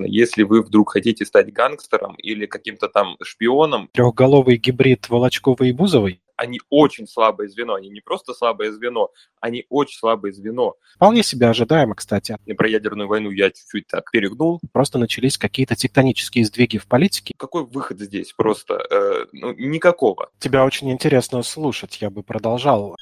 Если вы вдруг хотите стать гангстером или каким-то там шпионом... Трехголовый гибрид Волочковой и Бузовой? Они очень слабое звено, они не просто слабое звено, они очень слабое звено. Вполне себе ожидаемо, кстати. Про ядерную войну я чуть-чуть так перегнул. Просто начались какие-то тектонические сдвиги в политике. Какой выход здесь просто? Никакого. Тебя очень интересно слушать, я бы продолжал.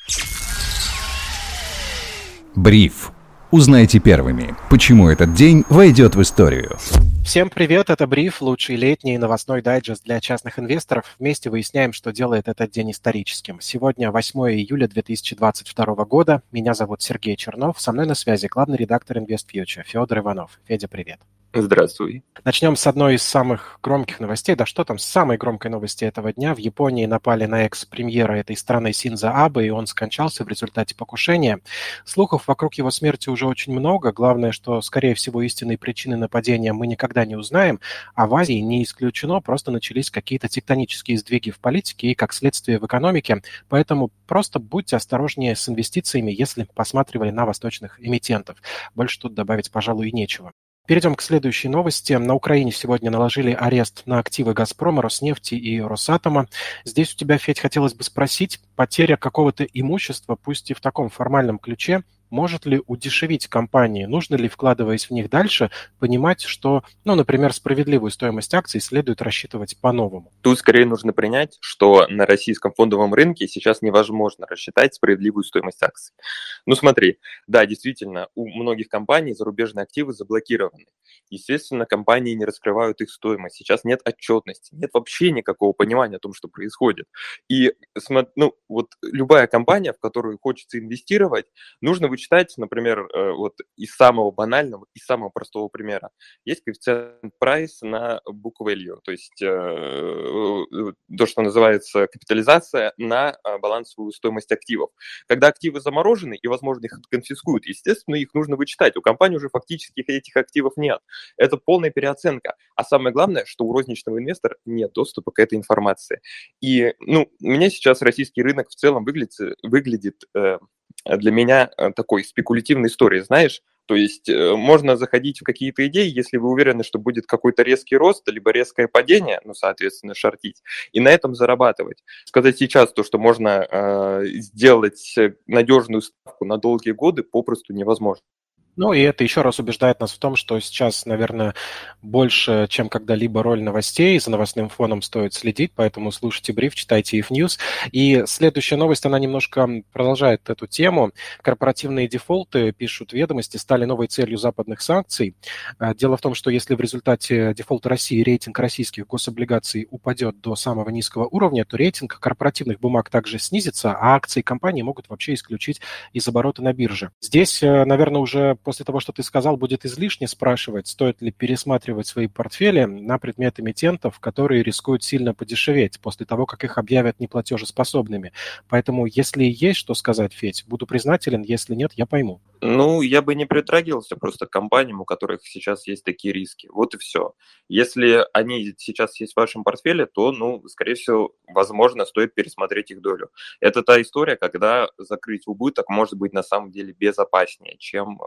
Бриф. Узнайте первыми, почему этот день войдет в историю. Всем привет, это Бриф, лучший летний новостной дайджест для частных инвесторов. Вместе выясняем, что делает этот день историческим. Сегодня 8 июля 2022 года. Меня зовут Сергей Чернов. Со мной на связи главный редактор InvestFuture Федор Иванов. Федя, привет. Здравствуй. Начнем с одной из самых громких новостей. Да что там, с самой громкой новости этого дня. В Японии напали на экс-премьера этой страны Синдзо Абэ, и он скончался в результате покушения. Слухов вокруг его смерти уже очень много. Главное, что, скорее всего, истинной причины нападения мы никогда не узнаем. А в Азии не исключено, просто начались какие-то тектонические сдвиги в политике и, как следствие, в экономике. Поэтому просто будьте осторожнее с инвестициями, если посматривали на восточных эмитентов. Больше тут добавить, пожалуй, и нечего. Перейдем к следующей новости. На Украине сегодня наложили арест на активы «Газпрома», «Роснефти» и «Росатома». Здесь у тебя, Федь, хотелось бы спросить, потеря какого-то имущества, пусть и в таком формальном ключе, может ли удешевить компании? Нужно ли, вкладываясь в них дальше, понимать, что, например, справедливую стоимость акций следует рассчитывать по-новому? Тут скорее нужно принять, что на российском фондовом рынке сейчас невозможно рассчитать справедливую стоимость акций. Смотри, да, действительно, у многих компаний зарубежные активы заблокированы. Естественно, компании не раскрывают их стоимость. Сейчас нет отчетности, нет вообще никакого понимания о том, что происходит. И любая компания, в которую хочется инвестировать, нужно вычитать, например, из самого банального, из самого простого примера. Есть коэффициент price на book value, то есть то, что называется капитализация на балансовую стоимость активов. Когда активы заморожены и, возможно, их конфискуют, естественно, их нужно вычитать. У компании уже фактически этих активов нет. Это полная переоценка. А самое главное, что у розничного инвестора нет доступа к этой информации. И, у меня сейчас российский рынок в целом выглядит для меня такой спекулятивной историей, знаешь. То есть можно заходить в какие-то идеи, если вы уверены, что будет какой-то резкий рост, либо резкое падение, соответственно, шортить, и на этом зарабатывать. Сказать сейчас то, что можно сделать надежную ставку на долгие годы, попросту невозможно. И это еще раз убеждает нас в том, что сейчас, наверное, больше, чем когда-либо роль новостей, за новостным фоном стоит следить, поэтому слушайте бриф, читайте IF News. И следующая новость, она немножко продолжает эту тему. Корпоративные дефолты, пишут ведомости, стали новой целью западных санкций. Дело в том, что если в результате дефолта России рейтинг российских гособлигаций упадет до самого низкого уровня, то рейтинг корпоративных бумаг также снизится, а акции компании могут вообще исключить из оборота на бирже. Здесь, наверное, уже... После того, что ты сказал, будет излишне спрашивать, стоит ли пересматривать свои портфели на предмет эмитентов, которые рискуют сильно подешеветь после того, как их объявят неплатежеспособными. Поэтому, если есть что сказать, Федь, буду признателен, если нет, я пойму. Я бы не притрагивался просто к компаниям, у которых сейчас есть такие риски. Вот и все. Если они сейчас есть в вашем портфеле, то, скорее всего, возможно, стоит пересмотреть их долю. Это та история, когда закрыть убыток может быть на самом деле безопаснее, чем...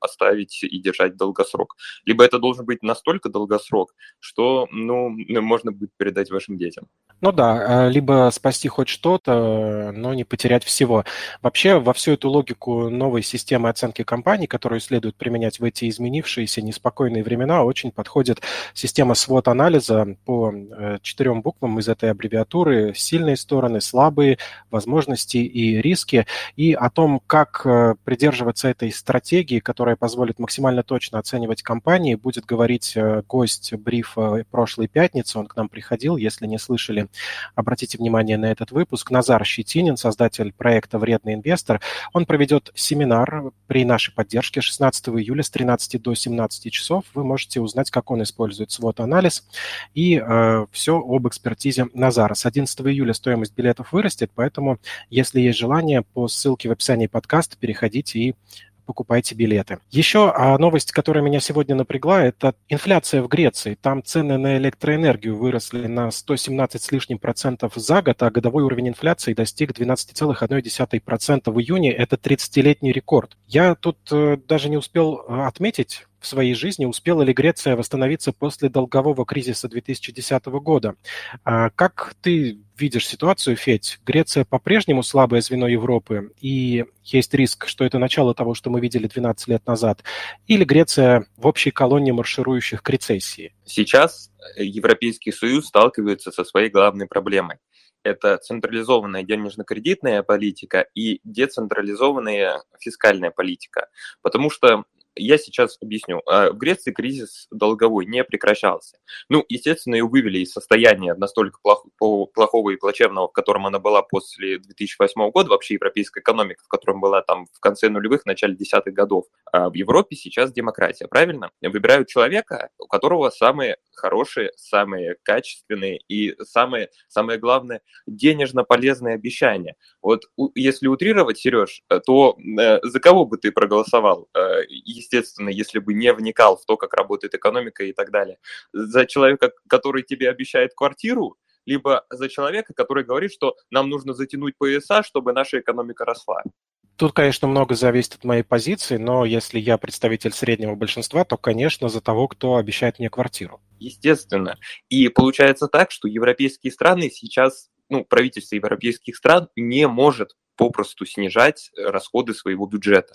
оставить и держать долгосрок. Либо это должен быть настолько долгосрок, что, можно будет передать вашим детям. Либо спасти хоть что-то, но не потерять всего. Вообще, во всю эту логику новой системы оценки компаний, которую следует применять в эти изменившиеся неспокойные времена, очень подходит система SWOT-анализа по 4 буквам из этой аббревиатуры: сильные стороны, слабые, возможности и риски, и о том, как придерживаться этой стратегии, которая позволит максимально точно оценивать компании, будет говорить гость брифа прошлой пятницы, он к нам приходил, если не слышали, обратите внимание на этот выпуск. Назар Щетинин, создатель проекта «Вредный инвестор», он проведет семинар при нашей поддержке 16 июля с 13 до 17 часов. Вы можете узнать, как он использует SWOT-анализ и все об экспертизе Назара. С 11 июля стоимость билетов вырастет, поэтому, если есть желание, по ссылке в описании подкаста переходите и покупайте билеты. Еще новость, которая меня сегодня напрягла, это инфляция в Греции. Там цены на электроэнергию выросли на 117 с лишним % за год, а годовой уровень инфляции достиг 12,1% в июне. Это 30-летний рекорд. Я тут даже не успел отметить, в своей жизни, успела ли Греция восстановиться после долгового кризиса 2010 года. Как ты видишь ситуацию, Федь? Греция по-прежнему слабое звено Европы, и есть риск, что это начало того, что мы видели 12 лет назад, или Греция в общей колонне марширующих к рецессии? Сейчас Европейский Союз сталкивается со своей главной проблемой. Это централизованная денежно-кредитная политика и децентрализованная фискальная политика. Потому что, я сейчас объясню, в Греции кризис долговой не прекращался. Ну, естественно, ее вывели из состояния настолько плохого и плачевного, в котором она была после 2008 года, вообще европейская экономика, в котором была там в конце нулевых, в начале десятых годов. А в Европе сейчас демократия, правильно? Выбирают человека, у которого самые хорошие, самые качественные и самое главное, денежно полезные обещания. Вот если утрировать, Сереж, то за кого бы ты проголосовал? Естественно, если бы не вникал в то, как работает экономика и так далее. За человека, который тебе обещает квартиру, либо за человека, который говорит, что нам нужно затянуть пояса, чтобы наша экономика росла. Тут, конечно, много зависит от моей позиции, но если я представитель среднего большинства, то, конечно, за того, кто обещает мне квартиру. Естественно. И получается так, что европейские страны сейчас, правительство европейских стран не может попросту снижать расходы своего бюджета.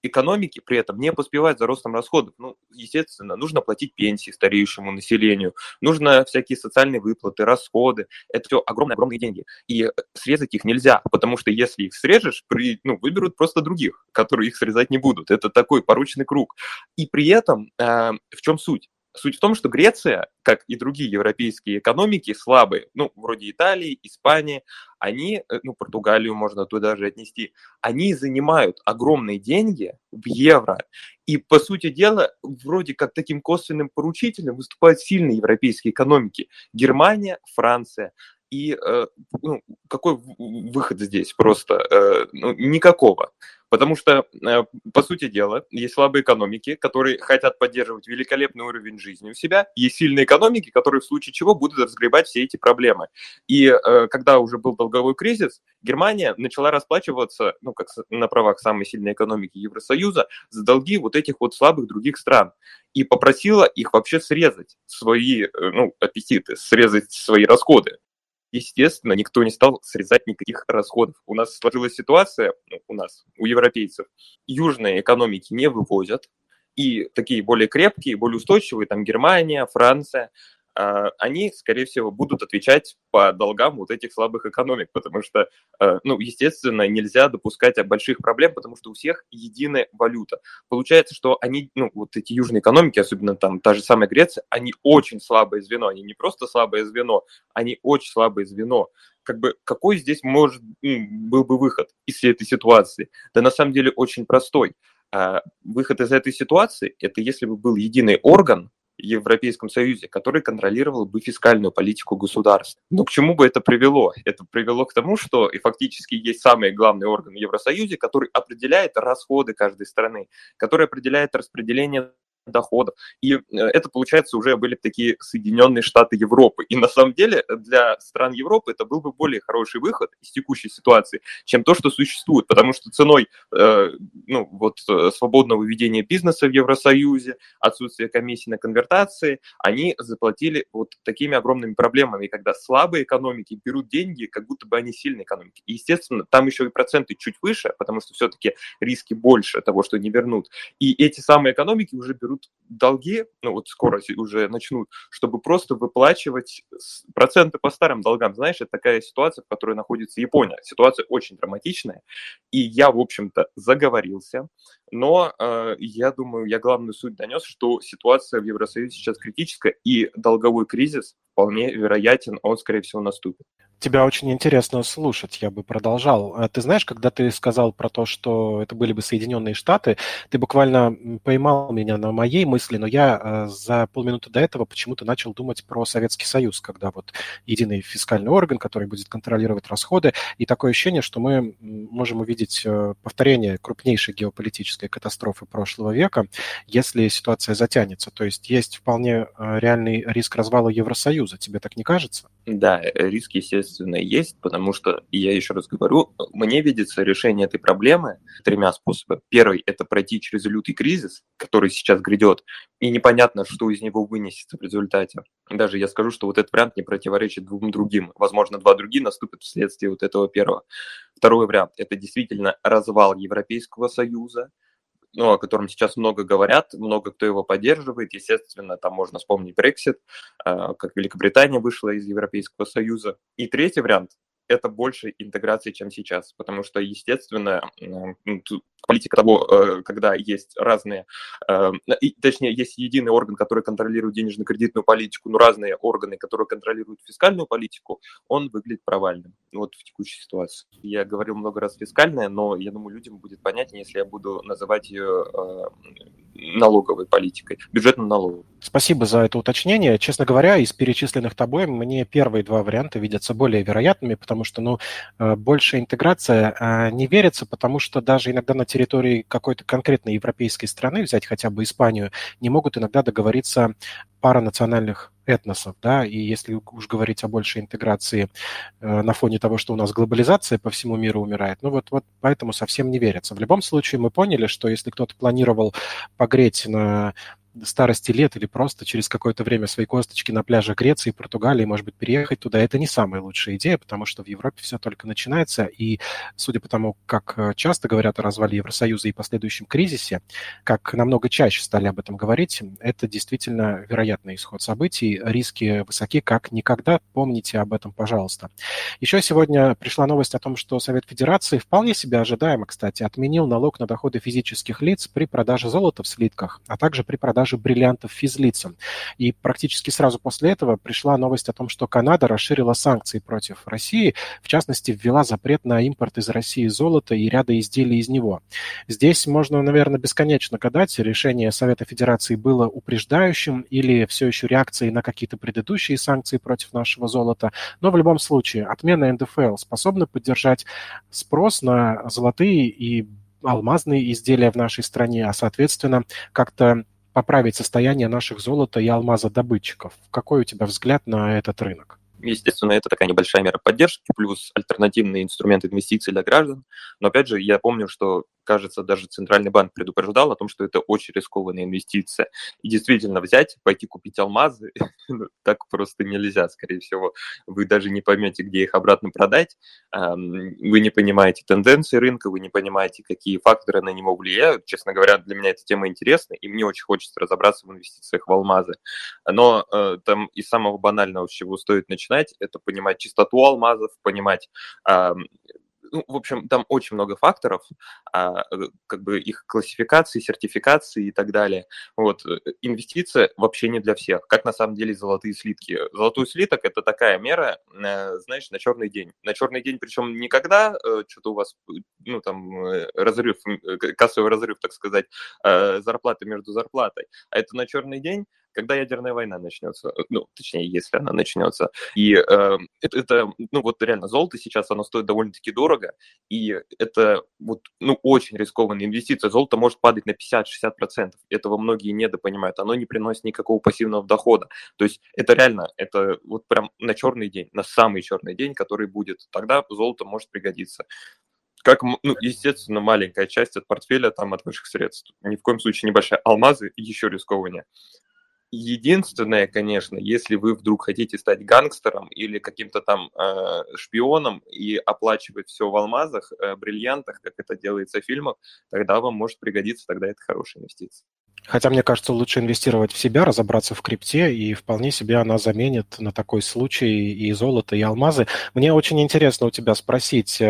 Экономики при этом не поспевают за ростом расходов. Естественно, нужно платить пенсии стареющему населению, нужно всякие социальные выплаты, расходы. Это все огромные-огромные деньги. И срезать их нельзя, потому что если их срежешь, выберут просто других, которые их срезать не будут. Это такой порочный круг. И при этом в чем суть? Суть в том, что Греция, как и другие европейские экономики, слабые, вроде Италии, Испании, они, Португалию можно туда же отнести, они занимают огромные деньги в евро. И, по сути дела, вроде как таким косвенным поручителем выступают сильные европейские экономики. Германия, Франция. И какой выход здесь просто? Никакого. Потому что, по сути дела, есть слабые экономики, которые хотят поддерживать великолепный уровень жизни у себя, есть сильные экономики, которые в случае чего будут разгребать все эти проблемы. И когда уже был долговой кризис, Германия начала расплачиваться, как на правах самой сильной экономики Евросоюза, за долги вот этих вот слабых других стран. И попросила их вообще срезать свои аппетиты, срезать свои расходы. Естественно, никто не стал срезать никаких расходов. У нас сложилась ситуация, у европейцев, южные экономики не вывозят, и такие более крепкие, более устойчивые, там Германия, Франция, они, скорее всего, будут отвечать по долгам вот этих слабых экономик, потому что, естественно, нельзя допускать больших проблем, потому что у всех единая валюта. Получается, что они, вот эти южные экономики, особенно там та же самая Греция, они очень слабое звено, они не просто слабое звено, они очень слабое звено. Какой здесь был бы выход из этой ситуации? Да на самом деле очень простой. Выход из этой ситуации – это если бы был единый орган, в Европейском Союзе, который контролировал бы фискальную политику государства. Но к чему бы это привело? Это привело к тому, что и фактически есть самый главный орган в Евросоюзе, который определяет расходы каждой страны, который определяет распределение доходов. И это, получается, уже были такие Соединенные Штаты Европы. И на самом деле для стран Европы это был бы более хороший выход из текущей ситуации, чем то, что существует. Потому что ценой свободного ведения бизнеса в Евросоюзе, отсутствия комиссии на конвертации, они заплатили вот такими огромными проблемами, когда слабые экономики берут деньги, как будто бы они сильные экономики. И, естественно, там еще и проценты чуть выше, потому что все-таки риски больше того, что не вернут. И эти самые экономики уже берут долги, скоро уже начнут, чтобы просто выплачивать проценты по старым долгам. Знаешь, это такая ситуация, в которой находится Япония. Ситуация очень драматичная, и я, в общем-то, заговорился, но я думаю, я главную суть донес, что ситуация в Евросоюзе сейчас критическая, и долговой кризис вполне вероятен, он, скорее всего, наступит. Тебя очень интересно слушать, я бы продолжал. Ты знаешь, когда ты сказал про то, что это были бы Соединенные Штаты, ты буквально поймал меня на моей мысли, но я за полминуты до этого почему-то начал думать про Советский Союз, когда вот единый фискальный орган, который будет контролировать расходы, и такое ощущение, что мы можем увидеть повторение крупнейшей геополитической катастрофы прошлого века, если ситуация затянется. То есть есть вполне реальный риск развала Евросоюза, тебе так не кажется? Да, риски, естественно, есть, потому что, и я еще раз говорю, мне видится решение этой проблемы тремя способами. Первый – это пройти через лютый кризис, который сейчас грядет, и непонятно, что из него вынесется в результате. Даже я скажу, что вот этот вариант не противоречит двум другим. Возможно, два других наступят вследствие вот этого первого. Второй вариант – это действительно развал Европейского Союза, ну, о котором сейчас много говорят, много кто его поддерживает. Естественно, там можно вспомнить Brexit, как Великобритания вышла из Европейского Союза. И третий вариант – это больше интеграции, чем сейчас, потому что, естественно, политика того, когда есть разные, точнее, есть единый орган, который контролирует денежно-кредитную политику, но разные органы, которые контролируют фискальную политику, он выглядит провальным. Вот в текущей ситуации. Я говорил много раз фискальная, но я думаю, людям будет понятнее, если я буду называть ее налоговой политикой, бюджетно-налоговой. Спасибо за это уточнение. Честно говоря, из перечисленных тобой мне первые два варианта видятся более вероятными, потому что, большая интеграция не верится, потому что даже иногда на территории какой-то конкретной европейской страны, взять хотя бы Испанию, не могут иногда договориться пара национальных этносов, да, и если уж говорить о большей интеграции на фоне того, что у нас глобализация по всему миру умирает, вот поэтому совсем не верится. В любом случае мы поняли, что если кто-то планировал погреть на старости лет или просто через какое-то время свои косточки на пляже Греции, Португалии, может быть, переехать туда, это не самая лучшая идея, потому что в Европе все только начинается, и судя по тому, как часто говорят о развале Евросоюза и последующем кризисе, как намного чаще стали об этом говорить, это действительно вероятный исход событий, риски высоки как никогда, помните об этом, пожалуйста. Еще сегодня пришла новость о том, что Совет Федерации вполне себе ожидаемо, кстати, отменил налог на доходы физических лиц при продаже золота в слитках, а также при продаже бриллиантов физлицам. И практически сразу после этого пришла новость о том, что Канада расширила санкции против России, в частности, ввела запрет на импорт из России золота и ряда изделий из него. Здесь можно, наверное, бесконечно гадать, решение Совета Федерации было упреждающим или все еще реакцией на какие-то предыдущие санкции против нашего золота, но в любом случае отмена НДФЛ способна поддержать спрос на золотые и алмазные изделия в нашей стране, а, соответственно, как-то поправить состояние наших золота и алмазодобытчиков. Какой у тебя взгляд на этот рынок? Естественно, это такая небольшая мера поддержки, плюс альтернативные инструменты инвестиций для граждан. Но опять же, я помню, что, кажется, даже Центральный банк предупреждал о том, что это очень рискованная инвестиция. И действительно взять, пойти купить алмазы, так просто нельзя, скорее всего. Вы даже не поймете, где их обратно продать. Вы не понимаете тенденции рынка, вы не понимаете, какие факторы на него влияют. Честно говоря, для меня эта тема интересна, и мне очень хочется разобраться в инвестициях в алмазы. Но там из самого банального, с чего стоит начинать, это понимать чистоту алмазов, понимать... в общем, там очень много факторов, как бы их классификации, сертификации и так далее. Вот. Инвестиция вообще не для всех, как на самом деле золотые слитки. Золотой слиток – это такая мера, знаешь, на черный день. На черный день, причем никогда что-то у вас, разрыв, кассовый разрыв, так сказать, зарплаты между зарплатой, а это на черный день, когда ядерная война начнется, точнее, если она начнется. И реально золото сейчас, оно стоит довольно-таки дорого, и это очень рискованная инвестиция. Золото может падать на 50-60%, этого многие недопонимают, оно не приносит никакого пассивного дохода. То есть это реально, это вот прям на черный день, на самый черный день, который будет, тогда золото может пригодиться. Как, естественно, маленькая часть от портфеля, там, от ваших средств. Ни в коем случае небольшая. Алмазы еще рискованнее. Единственное, конечно, если вы вдруг хотите стать гангстером или каким-то там шпионом и оплачивать все в алмазах, бриллиантах, как это делается в фильмах, тогда вам может пригодиться, тогда это хорошая инвестиция. Хотя, мне кажется, лучше инвестировать в себя, разобраться в крипте, и вполне себе она заменит на такой случай и золото, и алмазы. Мне очень интересно у тебя спросить,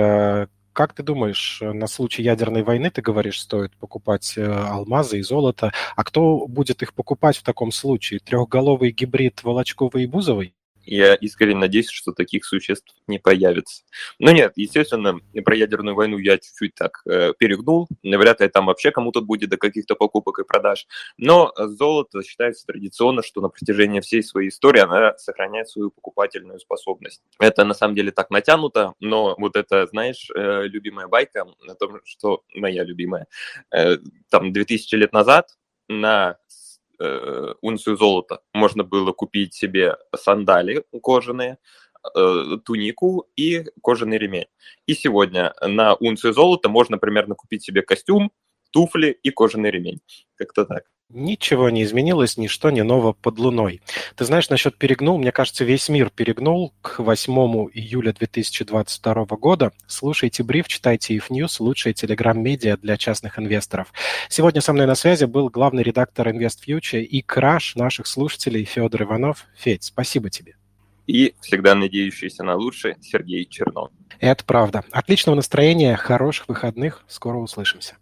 как ты думаешь, на случай ядерной войны, ты говоришь, стоит покупать алмазы и золото, а кто будет их покупать в таком случае? Трехголовый гибрид Волочковой и Бузовой? Я искренне надеюсь, что таких существ не появится. Нет, естественно, про ядерную войну я чуть-чуть так перегнул. Вряд ли там вообще кому-то будет до каких-то покупок и продаж. Но золото считается традиционно, что на протяжении всей своей истории она сохраняет свою покупательную способность. Это на самом деле так натянуто, но вот это, знаешь, любимая байка о том, что моя любимая. Там 2000 лет назад на унцию золота можно было купить себе сандали кожаные, тунику и кожаный ремень. И сегодня на унцию золота можно примерно купить себе костюм, туфли и кожаный ремень. Как-то так. Ничего не изменилось, ничто не ново под луной. Ты знаешь, насчет перегнул, мне кажется, весь мир перегнул к 8 июля 2022 года. Слушайте бриф, читайте IF News, лучшие телеграм-медиа для частных инвесторов. Сегодня со мной на связи был главный редактор InvestFuture и краш наших слушателей Федор Иванов. Федь, спасибо тебе. И всегда надеющийся на лучшее Сергей Чернов. Это правда. Отличного настроения, хороших выходных. Скоро услышимся.